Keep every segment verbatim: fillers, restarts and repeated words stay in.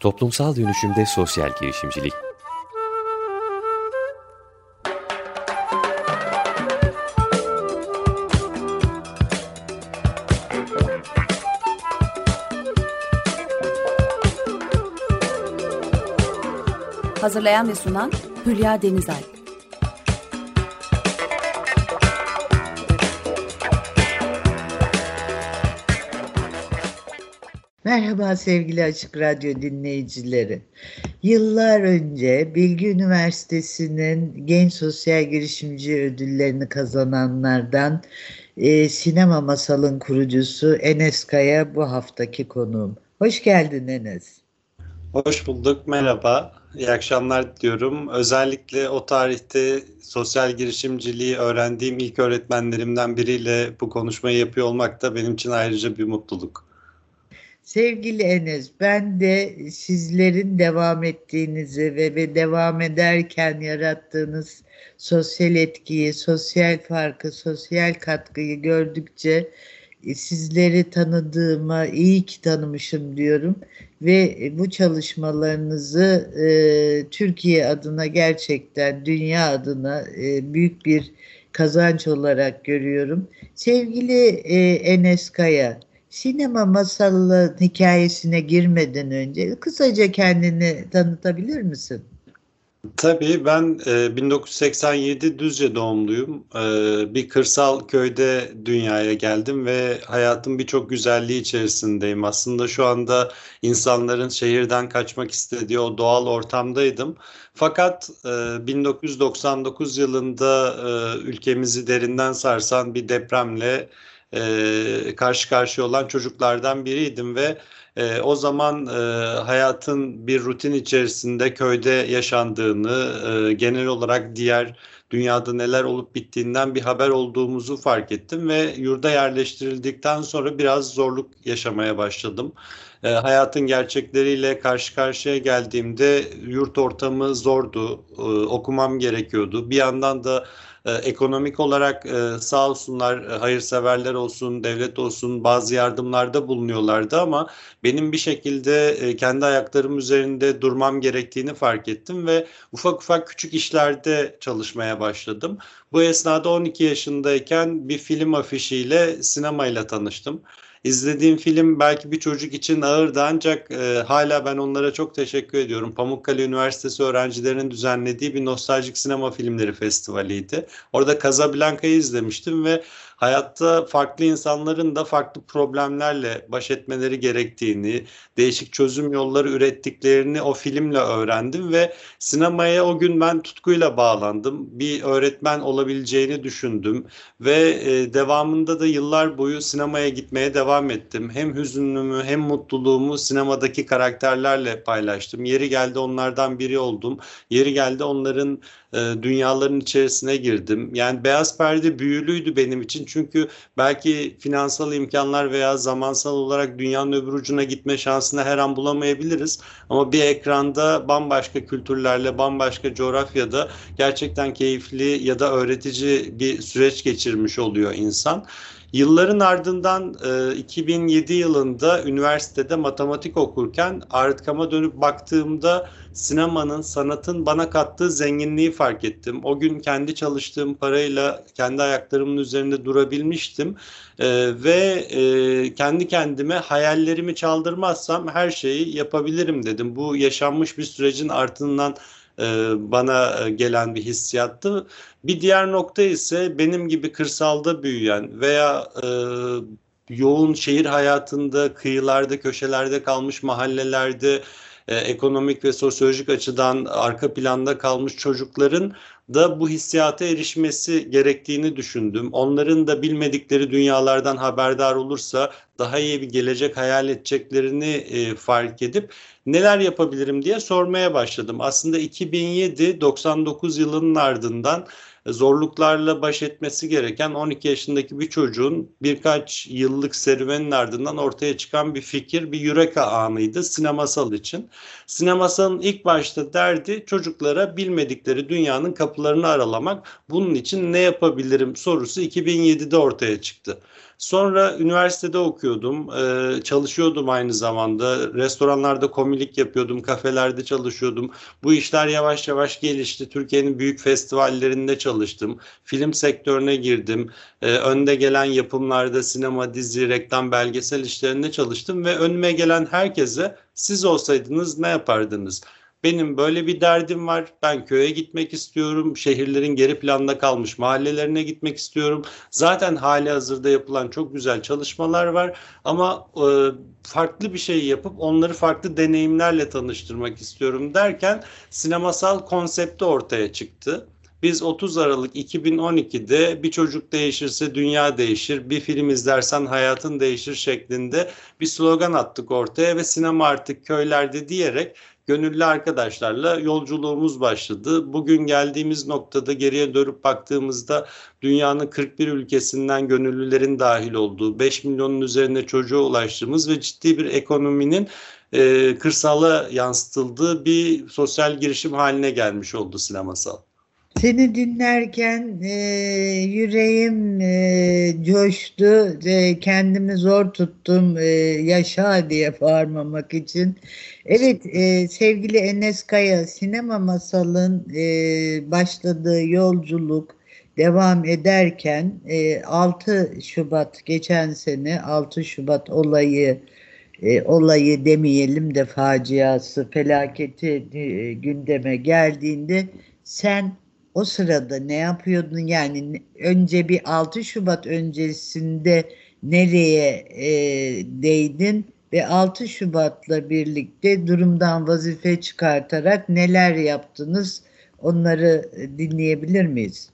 Toplumsal dönüşümde sosyal girişimcilik. Hazırlayan ve sunan Hülya Denizer. Merhaba sevgili Açık Radyo dinleyicileri. Yıllar önce Bilgi Üniversitesi'nin Genç Sosyal Girişimci Ödülleri'ni kazananlardan e, sinema masalın kurucusu Enes Kaya bu haftaki konuğum. Hoş geldin Enes. Hoş bulduk, merhaba. İyi akşamlar diyorum. Özellikle o tarihte sosyal girişimciliği öğrendiğim ilk öğretmenlerimden biriyle bu konuşmayı yapıyor olmak da benim için ayrıca bir mutluluk. Sevgili Enes, ben de sizlerin devam ettiğinizi ve, ve devam ederken yarattığınız sosyal etkiyi, sosyal farkı, sosyal katkıyı gördükçe sizleri tanıdığıma iyi ki tanımışım diyorum ve bu çalışmalarınızı e, Türkiye adına gerçekten dünya adına e, büyük bir kazanç olarak görüyorum. Sevgili e, Enes Kaya, sinema masalı hikayesine girmeden önce kısaca kendini tanıtabilir misin? Tabii ben e, bin dokuz yüz seksen yedi Düzce doğumluyum. E, bir kırsal köyde dünyaya geldim ve hayatın birçok güzelliği içerisindeyim. Aslında şu anda insanların şehirden kaçmak istediği o doğal ortamdaydım. Fakat e, bin dokuz yüz doksan dokuz yılında e, ülkemizi derinden sarsan bir depremle e, karşı karşıya olan çocuklardan biriydim ve E, o zaman e, hayatın bir rutin içerisinde köyde yaşandığını, e, genel olarak diğer dünyada neler olup bittiğinden bir haber olduğumuzu fark ettim ve yurda yerleştirildikten sonra biraz zorluk yaşamaya başladım. E, hayatın gerçekleriyle karşı karşıya geldiğimde yurt ortamı zordu, e, okumam gerekiyordu. Bir yandan da e, ekonomik olarak e, sağ olsunlar, e, hayırseverler olsun, devlet olsun bazı yardımlarda bulunuyorlardı ama benim bir şekilde e, kendi ayaklarım üzerinde durmam gerektiğini fark ettim ve ufak ufak küçük işlerde çalışmaya başladım. Bu esnada on iki yaşındayken bir film afişiyle sinemayla tanıştım. İzlediğim film belki bir çocuk için ağırdı ancak e, hala ben onlara çok teşekkür ediyorum. Pamukkale Üniversitesi öğrencilerinin düzenlediği bir nostaljik sinema filmleri festivaliydi. Orada Casablanca'yı izlemiştim ve hayatta farklı insanların da farklı problemlerle baş etmeleri gerektiğini, değişik çözüm yolları ürettiklerini o filmle öğrendim ve sinemaya o gün ben tutkuyla bağlandım. Bir öğretmen olabileceğini düşündüm ve devamında da yıllar boyu sinemaya gitmeye devam ettim. Hem hüzünlümü hem mutluluğumu sinemadaki karakterlerle paylaştım. Yeri geldi onlardan biri oldum. Yeri geldi onların dünyaların içerisine girdim. Yani beyaz perde büyülüydü benim için. Çünkü belki finansal imkanlar veya zamansal olarak dünyanın öbür ucuna gitme şansını her an bulamayabiliriz. Ama bir ekranda bambaşka kültürlerle, bambaşka coğrafyada gerçekten keyifli ya da öğretici bir süreç geçirmiş oluyor insan. Yılların ardından iki bin yedi yılında üniversitede matematik okurken arkama dönüp baktığımda sinemanın, sanatın bana kattığı zenginliği fark ettim. O gün kendi çalıştığım parayla kendi ayaklarımın üzerinde durabilmiştim ee, ve e, kendi kendime hayallerimi çaldırmazsam her şeyi yapabilirim dedim. Bu yaşanmış bir sürecin ardından bana gelen bir hissiyattı. Bir diğer nokta ise benim gibi kırsalda büyüyen veya e, yoğun şehir hayatında, kıyılarda, köşelerde kalmış mahallelerde e, ekonomik ve sosyolojik açıdan arka planda kalmış çocukların da bu hissiyata erişmesi gerektiğini düşündüm. Onların da bilmedikleri dünyalardan haberdar olursa daha iyi bir gelecek hayal edeceklerini e, fark edip neler yapabilirim diye sormaya başladım. Aslında iki bin yedi doksan dokuz yılının ardından zorluklarla baş etmesi gereken on iki yaşındaki bir çocuğun birkaç yıllık serüvenin ardından ortaya çıkan bir fikir, bir yüreka anıydı sinemasal için. Sinemasal'ın ilk başta derdi çocuklara bilmedikleri dünyanın kapılarını aralamak, bunun için ne yapabilirim sorusu iki bin yedide ortaya çıktı. Sonra üniversitede okuyordum, ee, çalışıyordum aynı zamanda. Restoranlarda komilik yapıyordum, kafelerde çalışıyordum. Bu işler yavaş yavaş gelişti. Türkiye'nin büyük festivallerinde çalıştım. Film sektörüne girdim. Ee, önde gelen yapımlarda sinema, dizi, reklam, belgesel işlerinde çalıştım ve önüme gelen herkese siz olsaydınız ne yapardınız? Benim böyle bir derdim var, ben köye gitmek istiyorum, şehirlerin geri planda kalmış mahallelerine gitmek istiyorum. Zaten hali hazırda yapılan çok güzel çalışmalar var ama e, farklı bir şey yapıp onları farklı deneyimlerle tanıştırmak istiyorum derken sinemasal konsepti ortaya çıktı. Biz otuz Aralık iki bin on iki'de bir çocuk değişirse dünya değişir, bir film izlersen hayatın değişir şeklinde bir slogan attık ortaya ve sinema artık köylerde diyerek gönüllü arkadaşlarla yolculuğumuz başladı. Bugün geldiğimiz noktada geriye dönüp baktığımızda dünyanın kırk bir ülkesinden gönüllülerin dahil olduğu, beş milyonun üzerine çocuğa ulaştığımız ve ciddi bir ekonominin e, kırsala yansıtıldığı bir sosyal girişim haline gelmiş oldu sinemasal. Seni dinlerken e, yüreğim e, coştu, e, kendimi zor tuttum e, yaşa diye bağırmamak için. Evet e, sevgili Enes Kaya, sinema masalın e, başladığı yolculuk devam ederken e, altı Şubat geçen sene altı Şubat olayı, e, olayı demeyelim de faciası, felaketi e, gündeme geldiğinde sen o sırada ne yapıyordun? Yani önce bir altı Şubat öncesinde nereye e, değdin ve altı Şubat'la birlikte durumdan vazife çıkartarak neler yaptınız? Onları dinleyebilir miyiz?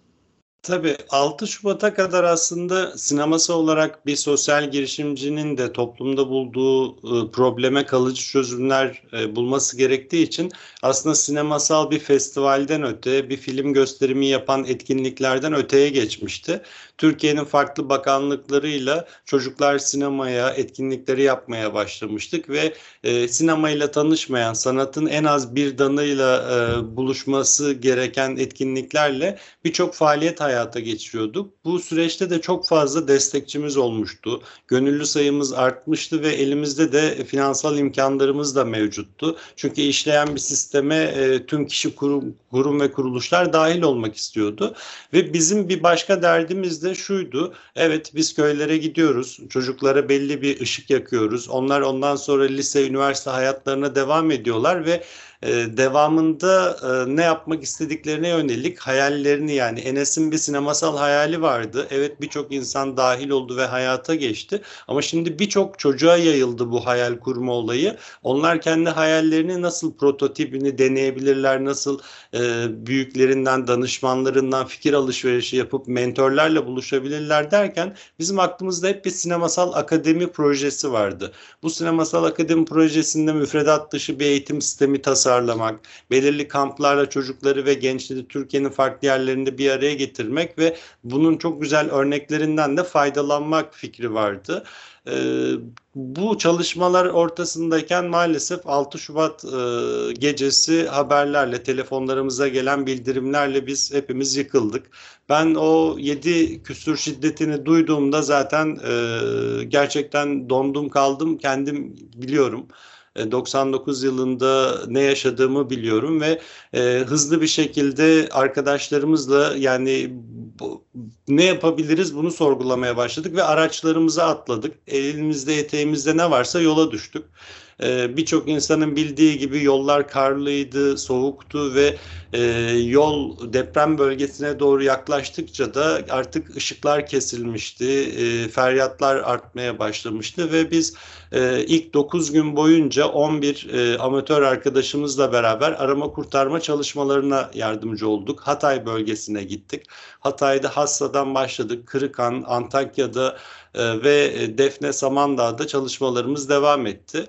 Tabii altı Şubat'a kadar aslında sinemasal olarak bir sosyal girişimcinin de toplumda bulduğu e, probleme kalıcı çözümler e, bulması gerektiği için aslında sinemasal bir festivalden öte, bir film gösterimi yapan etkinliklerden öteye geçmişti. Türkiye'nin farklı bakanlıklarıyla çocuklar sinemaya, etkinlikleri yapmaya başlamıştık ve e, sinemayla tanışmayan, sanatın en az bir dalıyla e, buluşması gereken etkinliklerle birçok faaliyet hayata geçiriyorduk. Bu süreçte de çok fazla destekçimiz olmuştu. Gönüllü sayımız artmıştı ve elimizde de finansal imkanlarımız da mevcuttu. Çünkü işleyen bir sisteme e, tüm kişi, kurum, kurum ve kuruluşlar dahil olmak istiyordu. Ve bizim bir başka derdimiz de şuydu. Evet, biz köylere gidiyoruz. Çocuklara belli bir ışık yakıyoruz. Onlar ondan sonra lise, üniversite hayatlarına devam ediyorlar ve devamında ne yapmak istediklerine yönelik hayallerini, yani Enes'in bir sinemasal hayali vardı. Evet, birçok insan dahil oldu ve hayata geçti. Ama şimdi birçok çocuğa yayıldı bu hayal kurma olayı. Onlar kendi hayallerini nasıl prototipini deneyebilirler, nasıl büyüklerinden, danışmanlarından fikir alışverişi yapıp mentorlarla buluşabilirler derken bizim aklımızda hep bir sinemasal akademi projesi vardı. Bu sinemasal akademi projesinde müfredat dışı bir eğitim sistemi tasarlanmıştı. Tasarlamak, belirli kamplarla çocukları ve gençleri Türkiye'nin farklı yerlerinde bir araya getirmek ve bunun çok güzel örneklerinden de faydalanmak fikri vardı. Ee, bu çalışmalar ortasındayken maalesef altı Şubat e, gecesi haberlerle, telefonlarımıza gelen bildirimlerle biz hepimiz yıkıldık. Ben o yedi küsur şiddetini duyduğumda zaten e, gerçekten dondum kaldım, kendim biliyorum. doksan dokuz yılında ne yaşadığımı biliyorum ve e, hızlı bir şekilde arkadaşlarımızla yani bu, ne yapabiliriz bunu sorgulamaya başladık ve araçlarımıza atladık. Elimizde eteğimizde ne varsa yola düştük. E, birçok insanın bildiği gibi yollar karlıydı, soğuktu ve e, yol deprem bölgesine doğru yaklaştıkça da artık ışıklar kesilmişti, e, feryatlar artmaya başlamıştı ve biz e, ilk dokuz gün boyunca on bir e, amatör arkadaşımızla beraber arama kurtarma çalışmalarına yardımcı olduk. Hatay bölgesine gittik. Hatay'da Hassa'dan başladık, Kırıkhan, Antakya'da ve Defne, Samandağ'da çalışmalarımız devam etti.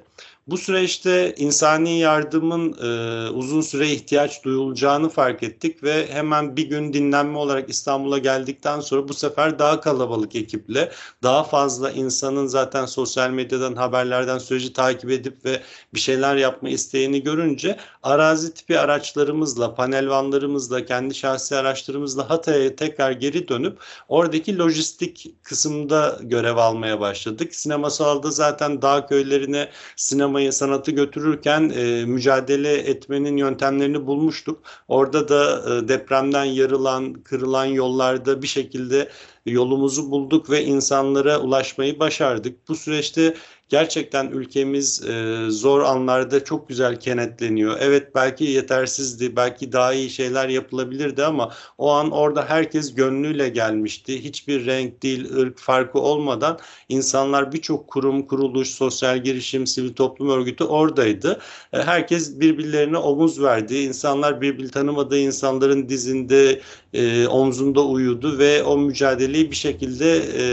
Bu süreçte insani yardımın e, uzun süre ihtiyaç duyulacağını fark ettik ve hemen bir gün dinlenme olarak İstanbul'a geldikten sonra bu sefer daha kalabalık ekiple daha fazla insanın zaten sosyal medyadan, haberlerden süreci takip edip ve bir şeyler yapma isteğini görünce arazi tipi araçlarımızla, panel vanlarımızla, kendi şahsi araçlarımızla Hatay'a tekrar geri dönüp oradaki lojistik kısımda görev almaya başladık. Sinemasal'da zaten dağ köylerine sinema sanatı götürürken e, mücadele etmenin yöntemlerini bulmuştuk. Orada da e, depremden yarılan, kırılan yollarda bir şekilde yolumuzu bulduk ve insanlara ulaşmayı başardık. Bu süreçte gerçekten ülkemiz e, zor anlarda çok güzel kenetleniyor. Evet, belki yetersizdi, belki daha iyi şeyler yapılabilirdi ama o an orada herkes gönlüyle gelmişti. Hiçbir renk, dil, ırk farkı olmadan insanlar, birçok kurum, kuruluş, sosyal girişim, sivil toplum örgütü oradaydı. E, herkes birbirlerine omuz verdi. İnsanlar birbirini tanımadığı insanların dizinde, e, omzunda uyudu ve o mücadeleyi bir şekilde e,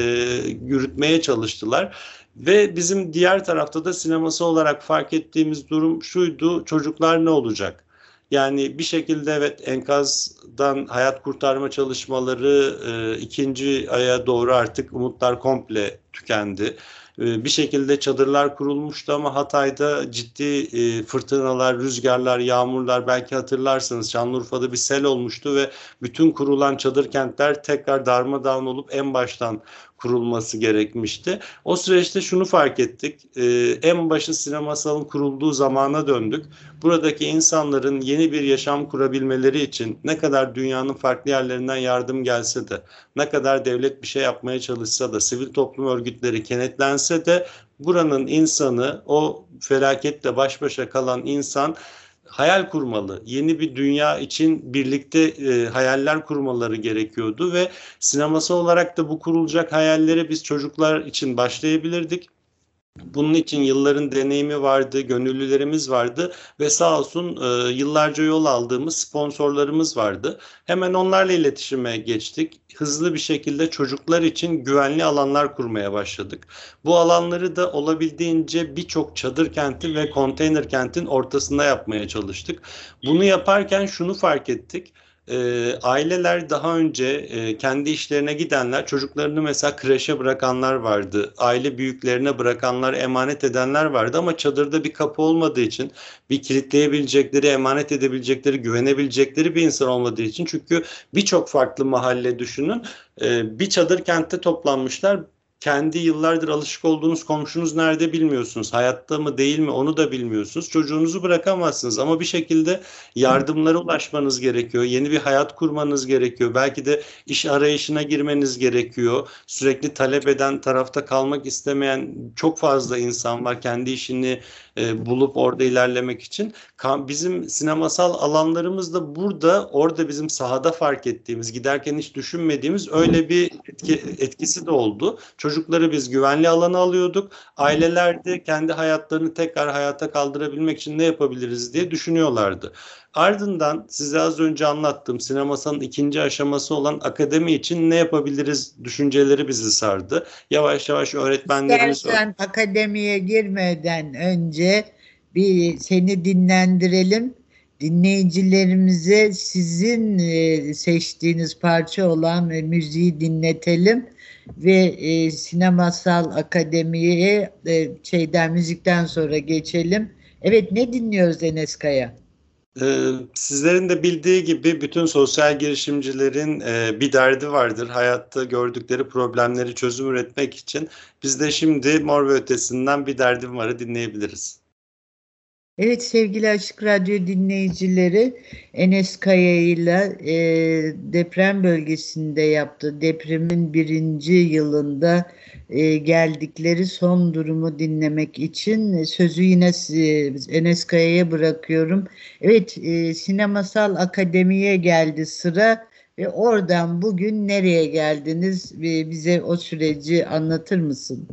yürütmeye çalıştılar. Ve bizim diğer tarafta da sineması olarak fark ettiğimiz durum şuydu: çocuklar ne olacak? Yani bir şekilde evet, enkazdan hayat kurtarma çalışmaları e, ikinci aya doğru artık umutlar komple tükendi. Bir şekilde çadırlar kurulmuştu ama Hatay'da ciddi fırtınalar, rüzgarlar, yağmurlar, belki hatırlarsınız Şanlıurfa'da bir sel olmuştu ve bütün kurulan çadır kentler tekrar darmadağın olup en baştan kurulması gerekmişti. O süreçte şunu fark ettik: en başı Sinemasal'ın kurulduğu zamana döndük. Buradaki insanların yeni bir yaşam kurabilmeleri için ne kadar dünyanın farklı yerlerinden yardım gelse de, ne kadar devlet bir şey yapmaya çalışsa da, sivil toplum örgütleri kenetlense de, buranın insanı, o felaketle baş başa kalan insan hayal kurmalı. Yeni bir dünya için birlikte e, hayaller kurmaları gerekiyordu ve sineması olarak da bu kurulacak hayallere biz çocuklar için başlayabilirdik. Bunun için yılların deneyimi vardı, gönüllülerimiz vardı ve sağ olsun e, yıllarca yol aldığımız sponsorlarımız vardı. Hemen onlarla iletişime geçtik. Hızlı bir şekilde çocuklar için güvenli alanlar kurmaya başladık. Bu alanları da olabildiğince birçok çadır kenti ve konteyner kentin ortasında yapmaya çalıştık. Bunu yaparken şunu fark ettik. E, aileler daha önce e, kendi işlerine gidenler, çocuklarını mesela kreşe bırakanlar vardı, aile büyüklerine bırakanlar, emanet edenler vardı ama çadırda bir kapı olmadığı için, bir kilitleyebilecekleri, emanet edebilecekleri, güvenebilecekleri bir insan olmadığı için, çünkü birçok farklı mahalle düşünün, e, bir çadır kentte toplanmışlar. Kendi yıllardır alışık olduğunuz komşunuz nerede bilmiyorsunuz. Hayatta mı değil mi onu da bilmiyorsunuz. Çocuğunuzu bırakamazsınız ama bir şekilde yardımlara ulaşmanız gerekiyor. Yeni bir hayat kurmanız gerekiyor. Belki de iş arayışına girmeniz gerekiyor. Sürekli talep eden, tarafta kalmak istemeyen çok fazla insan var kendi işini e, bulup orada ilerlemek için. Bizim sinemasal alanlarımız da burada, orada bizim sahada fark ettiğimiz, giderken hiç düşünmediğimiz öyle bir etki, etkisi de oldu. Çocuk Çocukları biz güvenli alana alıyorduk. Aileler de kendi hayatlarını tekrar hayata kaldırabilmek için ne yapabiliriz diye düşünüyorlardı. Ardından size az önce anlattığım Sinemasal'ın ikinci aşaması olan akademi için ne yapabiliriz düşünceleri bizi sardı. Yavaş yavaş öğretmenlerimiz... Dersen akademiye girmeden önce bir seni dinlendirelim. Dinleyicilerimize sizin seçtiğiniz parça olan müziği dinletelim ve e, Sinemasal Akademi'ye e, şeyden, müzikten sonra geçelim. Evet, ne dinliyoruz Enes Kaya? Ee, sizlerin de bildiği gibi bütün sosyal girişimcilerin e, bir derdi vardır. Hayatta gördükleri problemleri çözüm üretmek için. Biz de şimdi Mor ve Ötesi'nden Bir Derdim Var'ı dinleyebiliriz. Evet sevgili Açık Radyo dinleyicileri, Enes Kaya'yla e, deprem bölgesinde yaptığı, depremin birinci yılında e, geldikleri son durumu dinlemek için sözü yine e, Enes Kaya'ya bırakıyorum. Evet, e, Sinemasal Akademi'ye geldi sıra ve oradan bugün nereye geldiniz, e, bize o süreci anlatır mısın?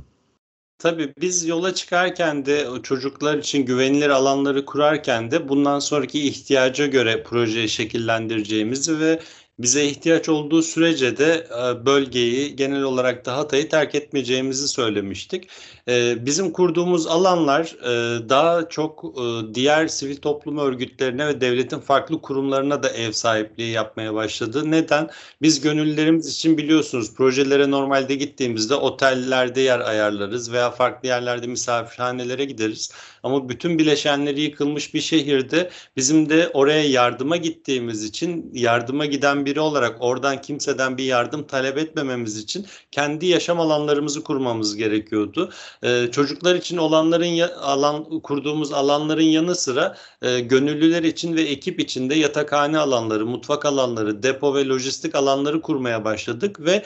Tabii biz yola çıkarken de, çocuklar için güvenilir alanları kurarken de bundan sonraki ihtiyaca göre projeyi şekillendireceğimizi ve bize ihtiyaç olduğu sürece de bölgeyi, genel olarak da Hatay'ı terk etmeyeceğimizi söylemiştik. E, bizim kurduğumuz alanlar e, daha çok e, diğer sivil toplum örgütlerine ve devletin farklı kurumlarına da ev sahipliği yapmaya başladı. Neden? Biz gönüllülerimiz için biliyorsunuz projelere normalde gittiğimizde otellerde yer ayarlarız veya farklı yerlerde misafirhanelere gideriz. Ama bütün bileşenleri yıkılmış bir şehirde bizim de oraya yardıma gittiğimiz için, yardıma giden biri olarak oradan kimseden bir yardım talep etmememiz için kendi yaşam alanlarımızı kurmamız gerekiyordu. Ee, çocuklar için olanların ya, alan kurduğumuz alanların yanı sıra e, gönüllüler için ve ekip için de yatakhane alanları, mutfak alanları, depo ve lojistik alanları kurmaya başladık ve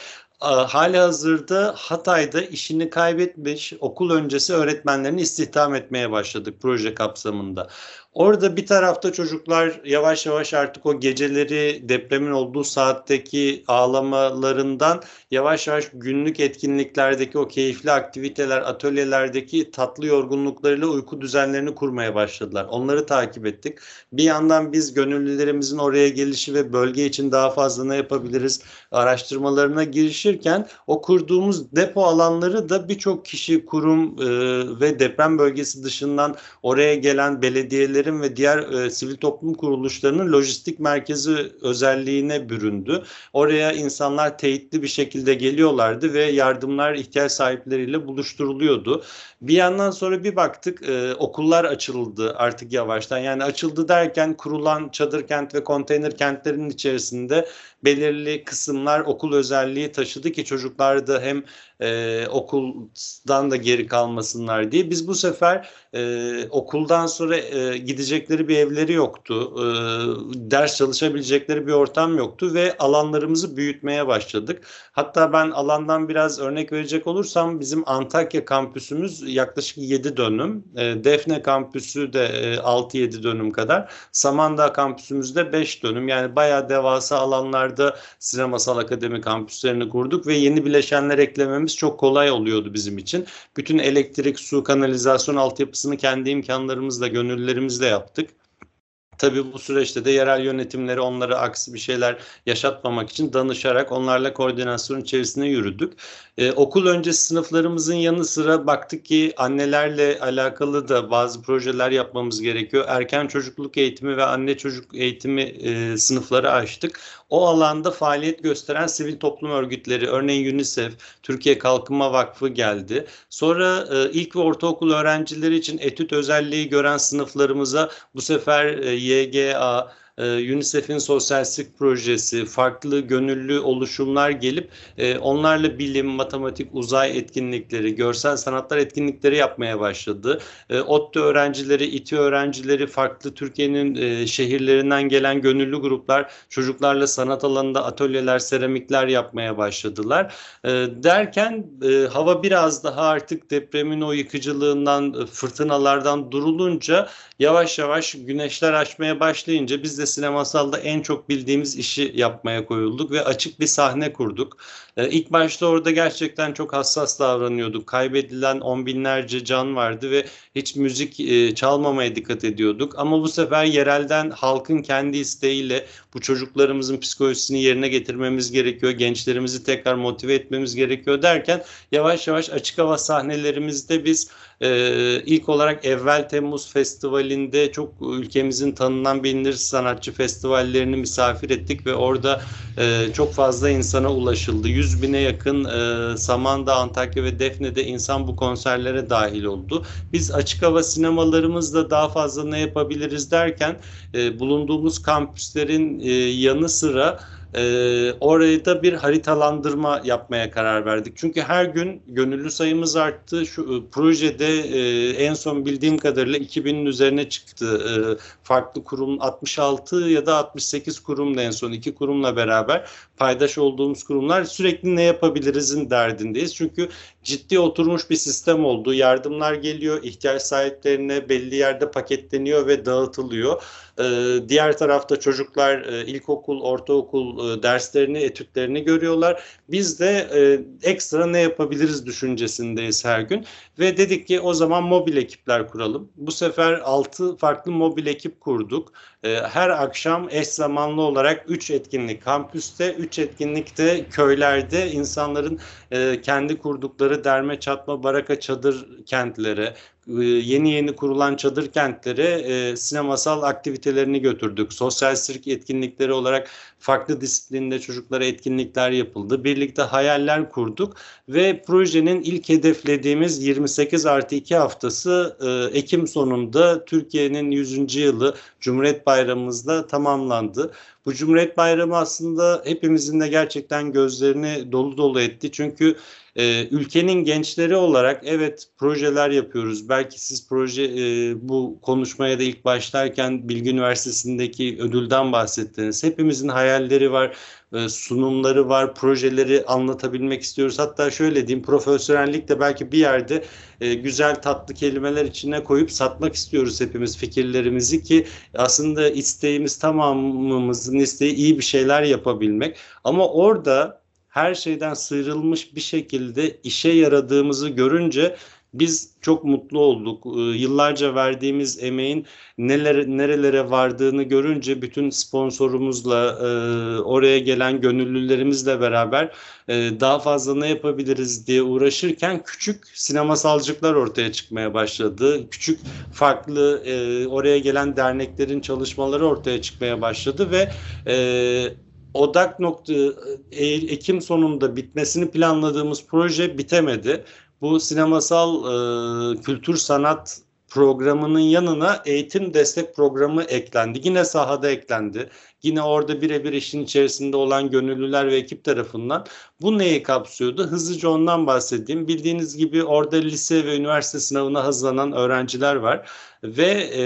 halihazırda Hatay'da işini kaybetmiş okul öncesi öğretmenlerini istihdam etmeye başladık proje kapsamında. Orada bir tarafta çocuklar yavaş yavaş artık o geceleri depremin olduğu saatteki ağlamalarından yavaş yavaş günlük etkinliklerdeki o keyifli aktiviteler, atölyelerdeki tatlı yorgunluklarıyla uyku düzenlerini kurmaya başladılar. Onları takip ettik. Bir yandan biz gönüllülerimizin oraya gelişi ve bölge için daha fazla ne yapabiliriz araştırmalarına girişirken o kurduğumuz depo alanları da birçok kişi, kurum ve deprem bölgesi dışından oraya gelen belediyeleri ve diğer e, sivil toplum kuruluşlarının lojistik merkezi özelliğine büründü. Oraya insanlar teyitli bir şekilde geliyorlardı ve yardımlar ihtiyaç sahipleriyle buluşturuluyordu. Bir yandan sonra bir baktık e, okullar açıldı artık yavaştan. Yani açıldı derken kurulan çadır kent ve konteyner kentlerinin içerisinde belirli kısımlar okul özelliği taşıdı ki çocuklar da hem e, okuldan da geri kalmasınlar diye. Biz bu sefer e, okuldan sonra e, gidecekleri bir evleri yoktu, e, ders çalışabilecekleri bir ortam yoktu ve alanlarımızı büyütmeye başladık. Hatta ben alandan biraz örnek verecek olursam bizim Antakya kampüsümüz yaklaşık yedi dönüm, e, Defne kampüsü de e, altı yedi dönüm kadar, Samandağ kampüsümüz de beş dönüm, yani bayağı devasa alanlarda Sinemasal Akademi kampüslerini kurduk ve yeni bileşenler eklememiz çok kolay oluyordu bizim için. Bütün elektrik, su, kanalizasyon altyapısını kendi imkanlarımızla, gönüllülerimizle yaptık. Tabii bu süreçte de yerel yönetimleri onlara aksi bir şeyler yaşatmamak için danışarak onlarla koordinasyon içerisine yürüdük. Ee, okul öncesi sınıflarımızın yanı sıra baktık ki annelerle alakalı da bazı projeler yapmamız gerekiyor. Erken çocukluk eğitimi ve anne çocuk eğitimi e, sınıfları açtık. O alanda faaliyet gösteren sivil toplum örgütleri, örneğin UNICEF, Türkiye Kalkınma Vakfı geldi. Sonra e, ilk ve ortaokul öğrencileri için etüt özelliği gören sınıflarımıza bu sefer e, Y G A, UNICEF'in sosyalistik projesi, farklı gönüllü oluşumlar gelip onlarla bilim, matematik, uzay etkinlikleri, görsel sanatlar etkinlikleri yapmaya başladı. ODTÜ öğrencileri, İTÜ öğrencileri, farklı Türkiye'nin şehirlerinden gelen gönüllü gruplar çocuklarla sanat alanında atölyeler, seramikler yapmaya başladılar. Derken hava biraz daha artık depremin o yıkıcılığından, fırtınalardan durulunca yavaş yavaş güneşler açmaya başlayınca biz de Sinemasal'da en çok bildiğimiz işi yapmaya koyulduk ve açık bir sahne kurduk. Ee, ilk başta orada gerçekten çok hassas davranıyorduk. Kaybedilen on binlerce can vardı ve hiç müzik e, çalmamaya dikkat ediyorduk. Ama bu sefer yerelden halkın kendi isteğiyle bu çocuklarımızın psikolojisini yerine getirmemiz gerekiyor. Gençlerimizi tekrar motive etmemiz gerekiyor derken yavaş yavaş açık hava sahnelerimizde biz e, ilk olarak Evvel Temmuz Festivali'nde çok ülkemizin tanınan bilinir sanatçı festivallerini misafir ettik ve orada e, çok fazla insana ulaşıldı. yüz bine yakın e, Samandağ, Antakya ve Defne'de insan bu konserlere dahil oldu. Biz açık hava sinemalarımızla daha fazla ne yapabiliriz derken e, bulunduğumuz kampüslerin e, yanı sıra Ee, oraya da bir haritalandırma yapmaya karar verdik. Çünkü her gün gönüllü sayımız arttı. Şu projede e, en son bildiğim kadarıyla iki binin üzerine çıktı. E, farklı kurum altmış altı ya da altmış sekiz kurumla en son iki kurumla beraber paydaş olduğumuz kurumlar sürekli ne yapabilirizin derdindeyiz. Çünkü ciddi oturmuş bir sistem oldu. Yardımlar geliyor, ihtiyaç sahiplerine belli yerde paketleniyor ve dağıtılıyor. Diğer tarafta çocuklar ilkokul, ortaokul derslerini, etütlerini görüyorlar. Biz de ekstra ne yapabiliriz düşüncesindeyiz her gün. Ve dedik ki o zaman mobil ekipler kuralım. Bu sefer altı farklı mobil ekip kurduk. Her akşam eş zamanlı olarak üç etkinlik kampüste, üç etkinlikte köylerde insanların e, kendi kurdukları derme çatma baraka çadır kentleri, yeni yeni kurulan çadır kentlere e, sinemasal aktivitelerini götürdük. Sosyal sirk etkinlikleri olarak farklı disiplinde çocuklara etkinlikler yapıldı. Birlikte hayaller kurduk ve projenin ilk hedeflediğimiz yirmi sekiz artı iki haftası e, Ekim sonunda Türkiye'nin yüzüncü yılı Cumhuriyet Bayramımızda tamamlandı. Bu Cumhuriyet Bayramı aslında hepimizin de gerçekten gözlerini dolu dolu etti. Çünkü Ee, ülkenin gençleri olarak evet projeler yapıyoruz. Belki siz proje e, bu konuşmaya da ilk başlarken Bilgi Üniversitesi'ndeki ödülden bahsettiniz. Hepimizin hayalleri var, e, sunumları var, projeleri anlatabilmek istiyoruz. Hatta şöyle diyeyim, profesyonellik de belki bir yerde e, güzel tatlı kelimeler içine koyup satmak istiyoruz hepimiz fikirlerimizi ki aslında isteğimiz, tamamımızın isteği iyi bir şeyler yapabilmek. Ama orada her şeyden sıyrılmış bir şekilde işe yaradığımızı görünce biz çok mutlu olduk. Yıllarca verdiğimiz emeğin neler, nerelere vardığını görünce bütün sponsorumuzla, oraya gelen gönüllülerimizle beraber daha fazla ne yapabiliriz diye uğraşırken küçük sinemasalcıklar ortaya çıkmaya başladı. Küçük farklı oraya gelen derneklerin çalışmaları ortaya çıkmaya başladı ve odak nokta Ekim sonunda bitmesini planladığımız proje bitemedi. Bu sinemasal e, kültür sanat programının yanına eğitim destek programı eklendi. Yine sahada eklendi. Yine orada birebir işin içerisinde olan gönüllüler ve ekip tarafından. Bu neyi kapsıyordu? Hızlıca ondan bahsedeyim. Bildiğiniz gibi orada lise ve üniversite sınavına hazırlanan öğrenciler var ve e,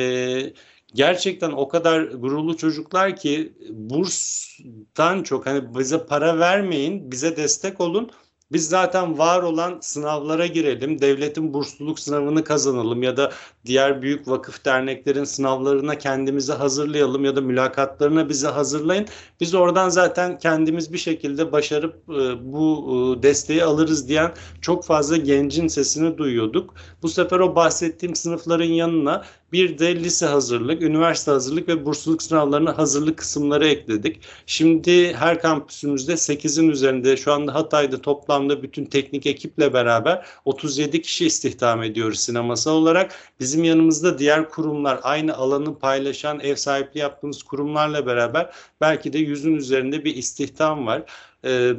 gerçekten o kadar gururlu çocuklar ki burstan çok hani bize para vermeyin, bize destek olun. Biz zaten var olan sınavlara girelim, devletin bursluluk sınavını kazanalım ya da diğer büyük vakıf derneklerin sınavlarına kendimizi hazırlayalım ya da mülakatlarına bizi hazırlayın. Biz oradan zaten kendimiz bir şekilde başarıp bu desteği alırız diyen çok fazla gencin sesini duyuyorduk. Bu sefer o bahsettiğim sınıfların yanına bir de lise hazırlık, üniversite hazırlık ve bursluluk sınavlarına hazırlık kısımları ekledik. Şimdi her kampüsümüzde sekizin üzerinde, şu anda Hatay'da toplamda bütün teknik ekiple beraber otuz yedi kişi istihdam ediyoruz sinemasal olarak. Bizim yanımızda diğer kurumlar, aynı alanı paylaşan, ev sahipliği yaptığımız kurumlarla beraber belki de yüzün üzerinde bir istihdam var.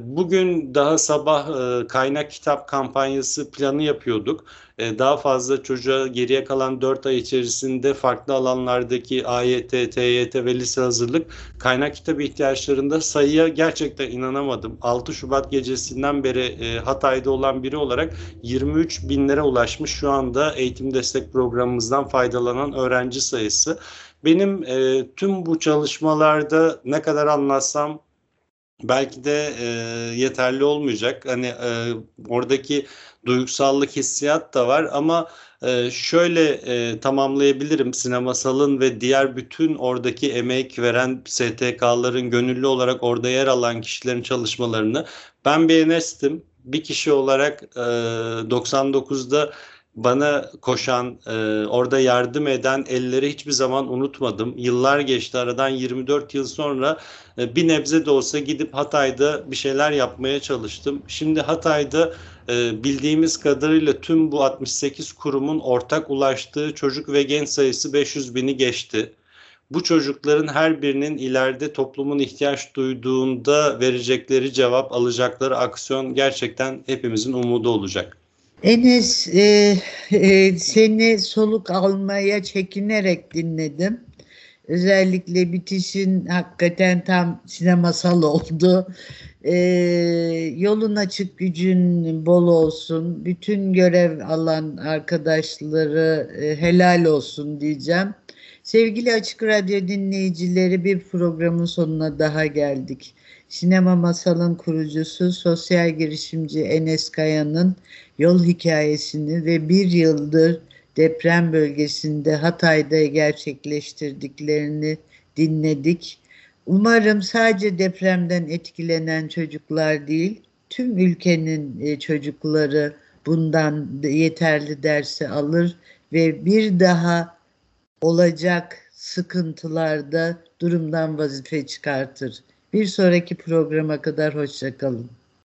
Bugün daha sabah kaynak kitap kampanyası planı yapıyorduk. Daha fazla çocuğa geriye kalan dört ay içerisinde farklı alanlardaki A Y T, T Y T ve lise hazırlık kaynak kitap ihtiyaçlarında sayıya gerçekten inanamadım. altı Şubat gecesinden beri Hatay'da olan biri olarak yirmi üç binlere ulaşmış şu anda eğitim destek programımızdan faydalanan öğrenci sayısı. Benim tüm bu çalışmalarda ne kadar anlatsam belki de e, yeterli olmayacak. Hani e, oradaki duygusallık, hissiyat da var ama e, şöyle e, tamamlayabilirim. Sinemasal'ın ve diğer bütün oradaki emek veren S T K'ların, gönüllü olarak orada yer alan kişilerin çalışmalarını. Ben bir Enes'tim. Bir kişi olarak e, doksan dokuzda bana koşan, e, orada yardım eden elleri hiçbir zaman unutmadım. Yıllar geçti, aradan yirmi dört yıl sonra e, bir nebze de olsa gidip Hatay'da bir şeyler yapmaya çalıştım. Şimdi Hatay'da e, bildiğimiz kadarıyla tüm bu altmış sekiz kurumun ortak ulaştığı çocuk ve genç sayısı beş yüz bini geçti. Bu çocukların her birinin ileride toplumun ihtiyaç duyduğunda verecekleri cevap, alacakları aksiyon gerçekten hepimizin umudu olacak. Enes, e, e, seni soluk almaya çekinerek dinledim. Özellikle bitişin hakikaten tam sinemasal oldu. E, yolun açık, gücün bol olsun. Bütün görev alan arkadaşları e, helal olsun diyeceğim. Sevgili Açık Radyo dinleyicileri, bir programın sonuna daha geldik. Sinema Masal'ın kurucusu, sosyal girişimci Enes Kaya'nın yol hikayesini ve bir yıldır deprem bölgesinde Hatay'da gerçekleştirdiklerini dinledik. Umarım sadece depremden etkilenen çocuklar değil, tüm ülkenin çocukları bundan yeterli dersi alır ve bir daha olacak sıkıntılarda durumdan vazife çıkartır. Bir sonraki programa kadar hoşça kalın.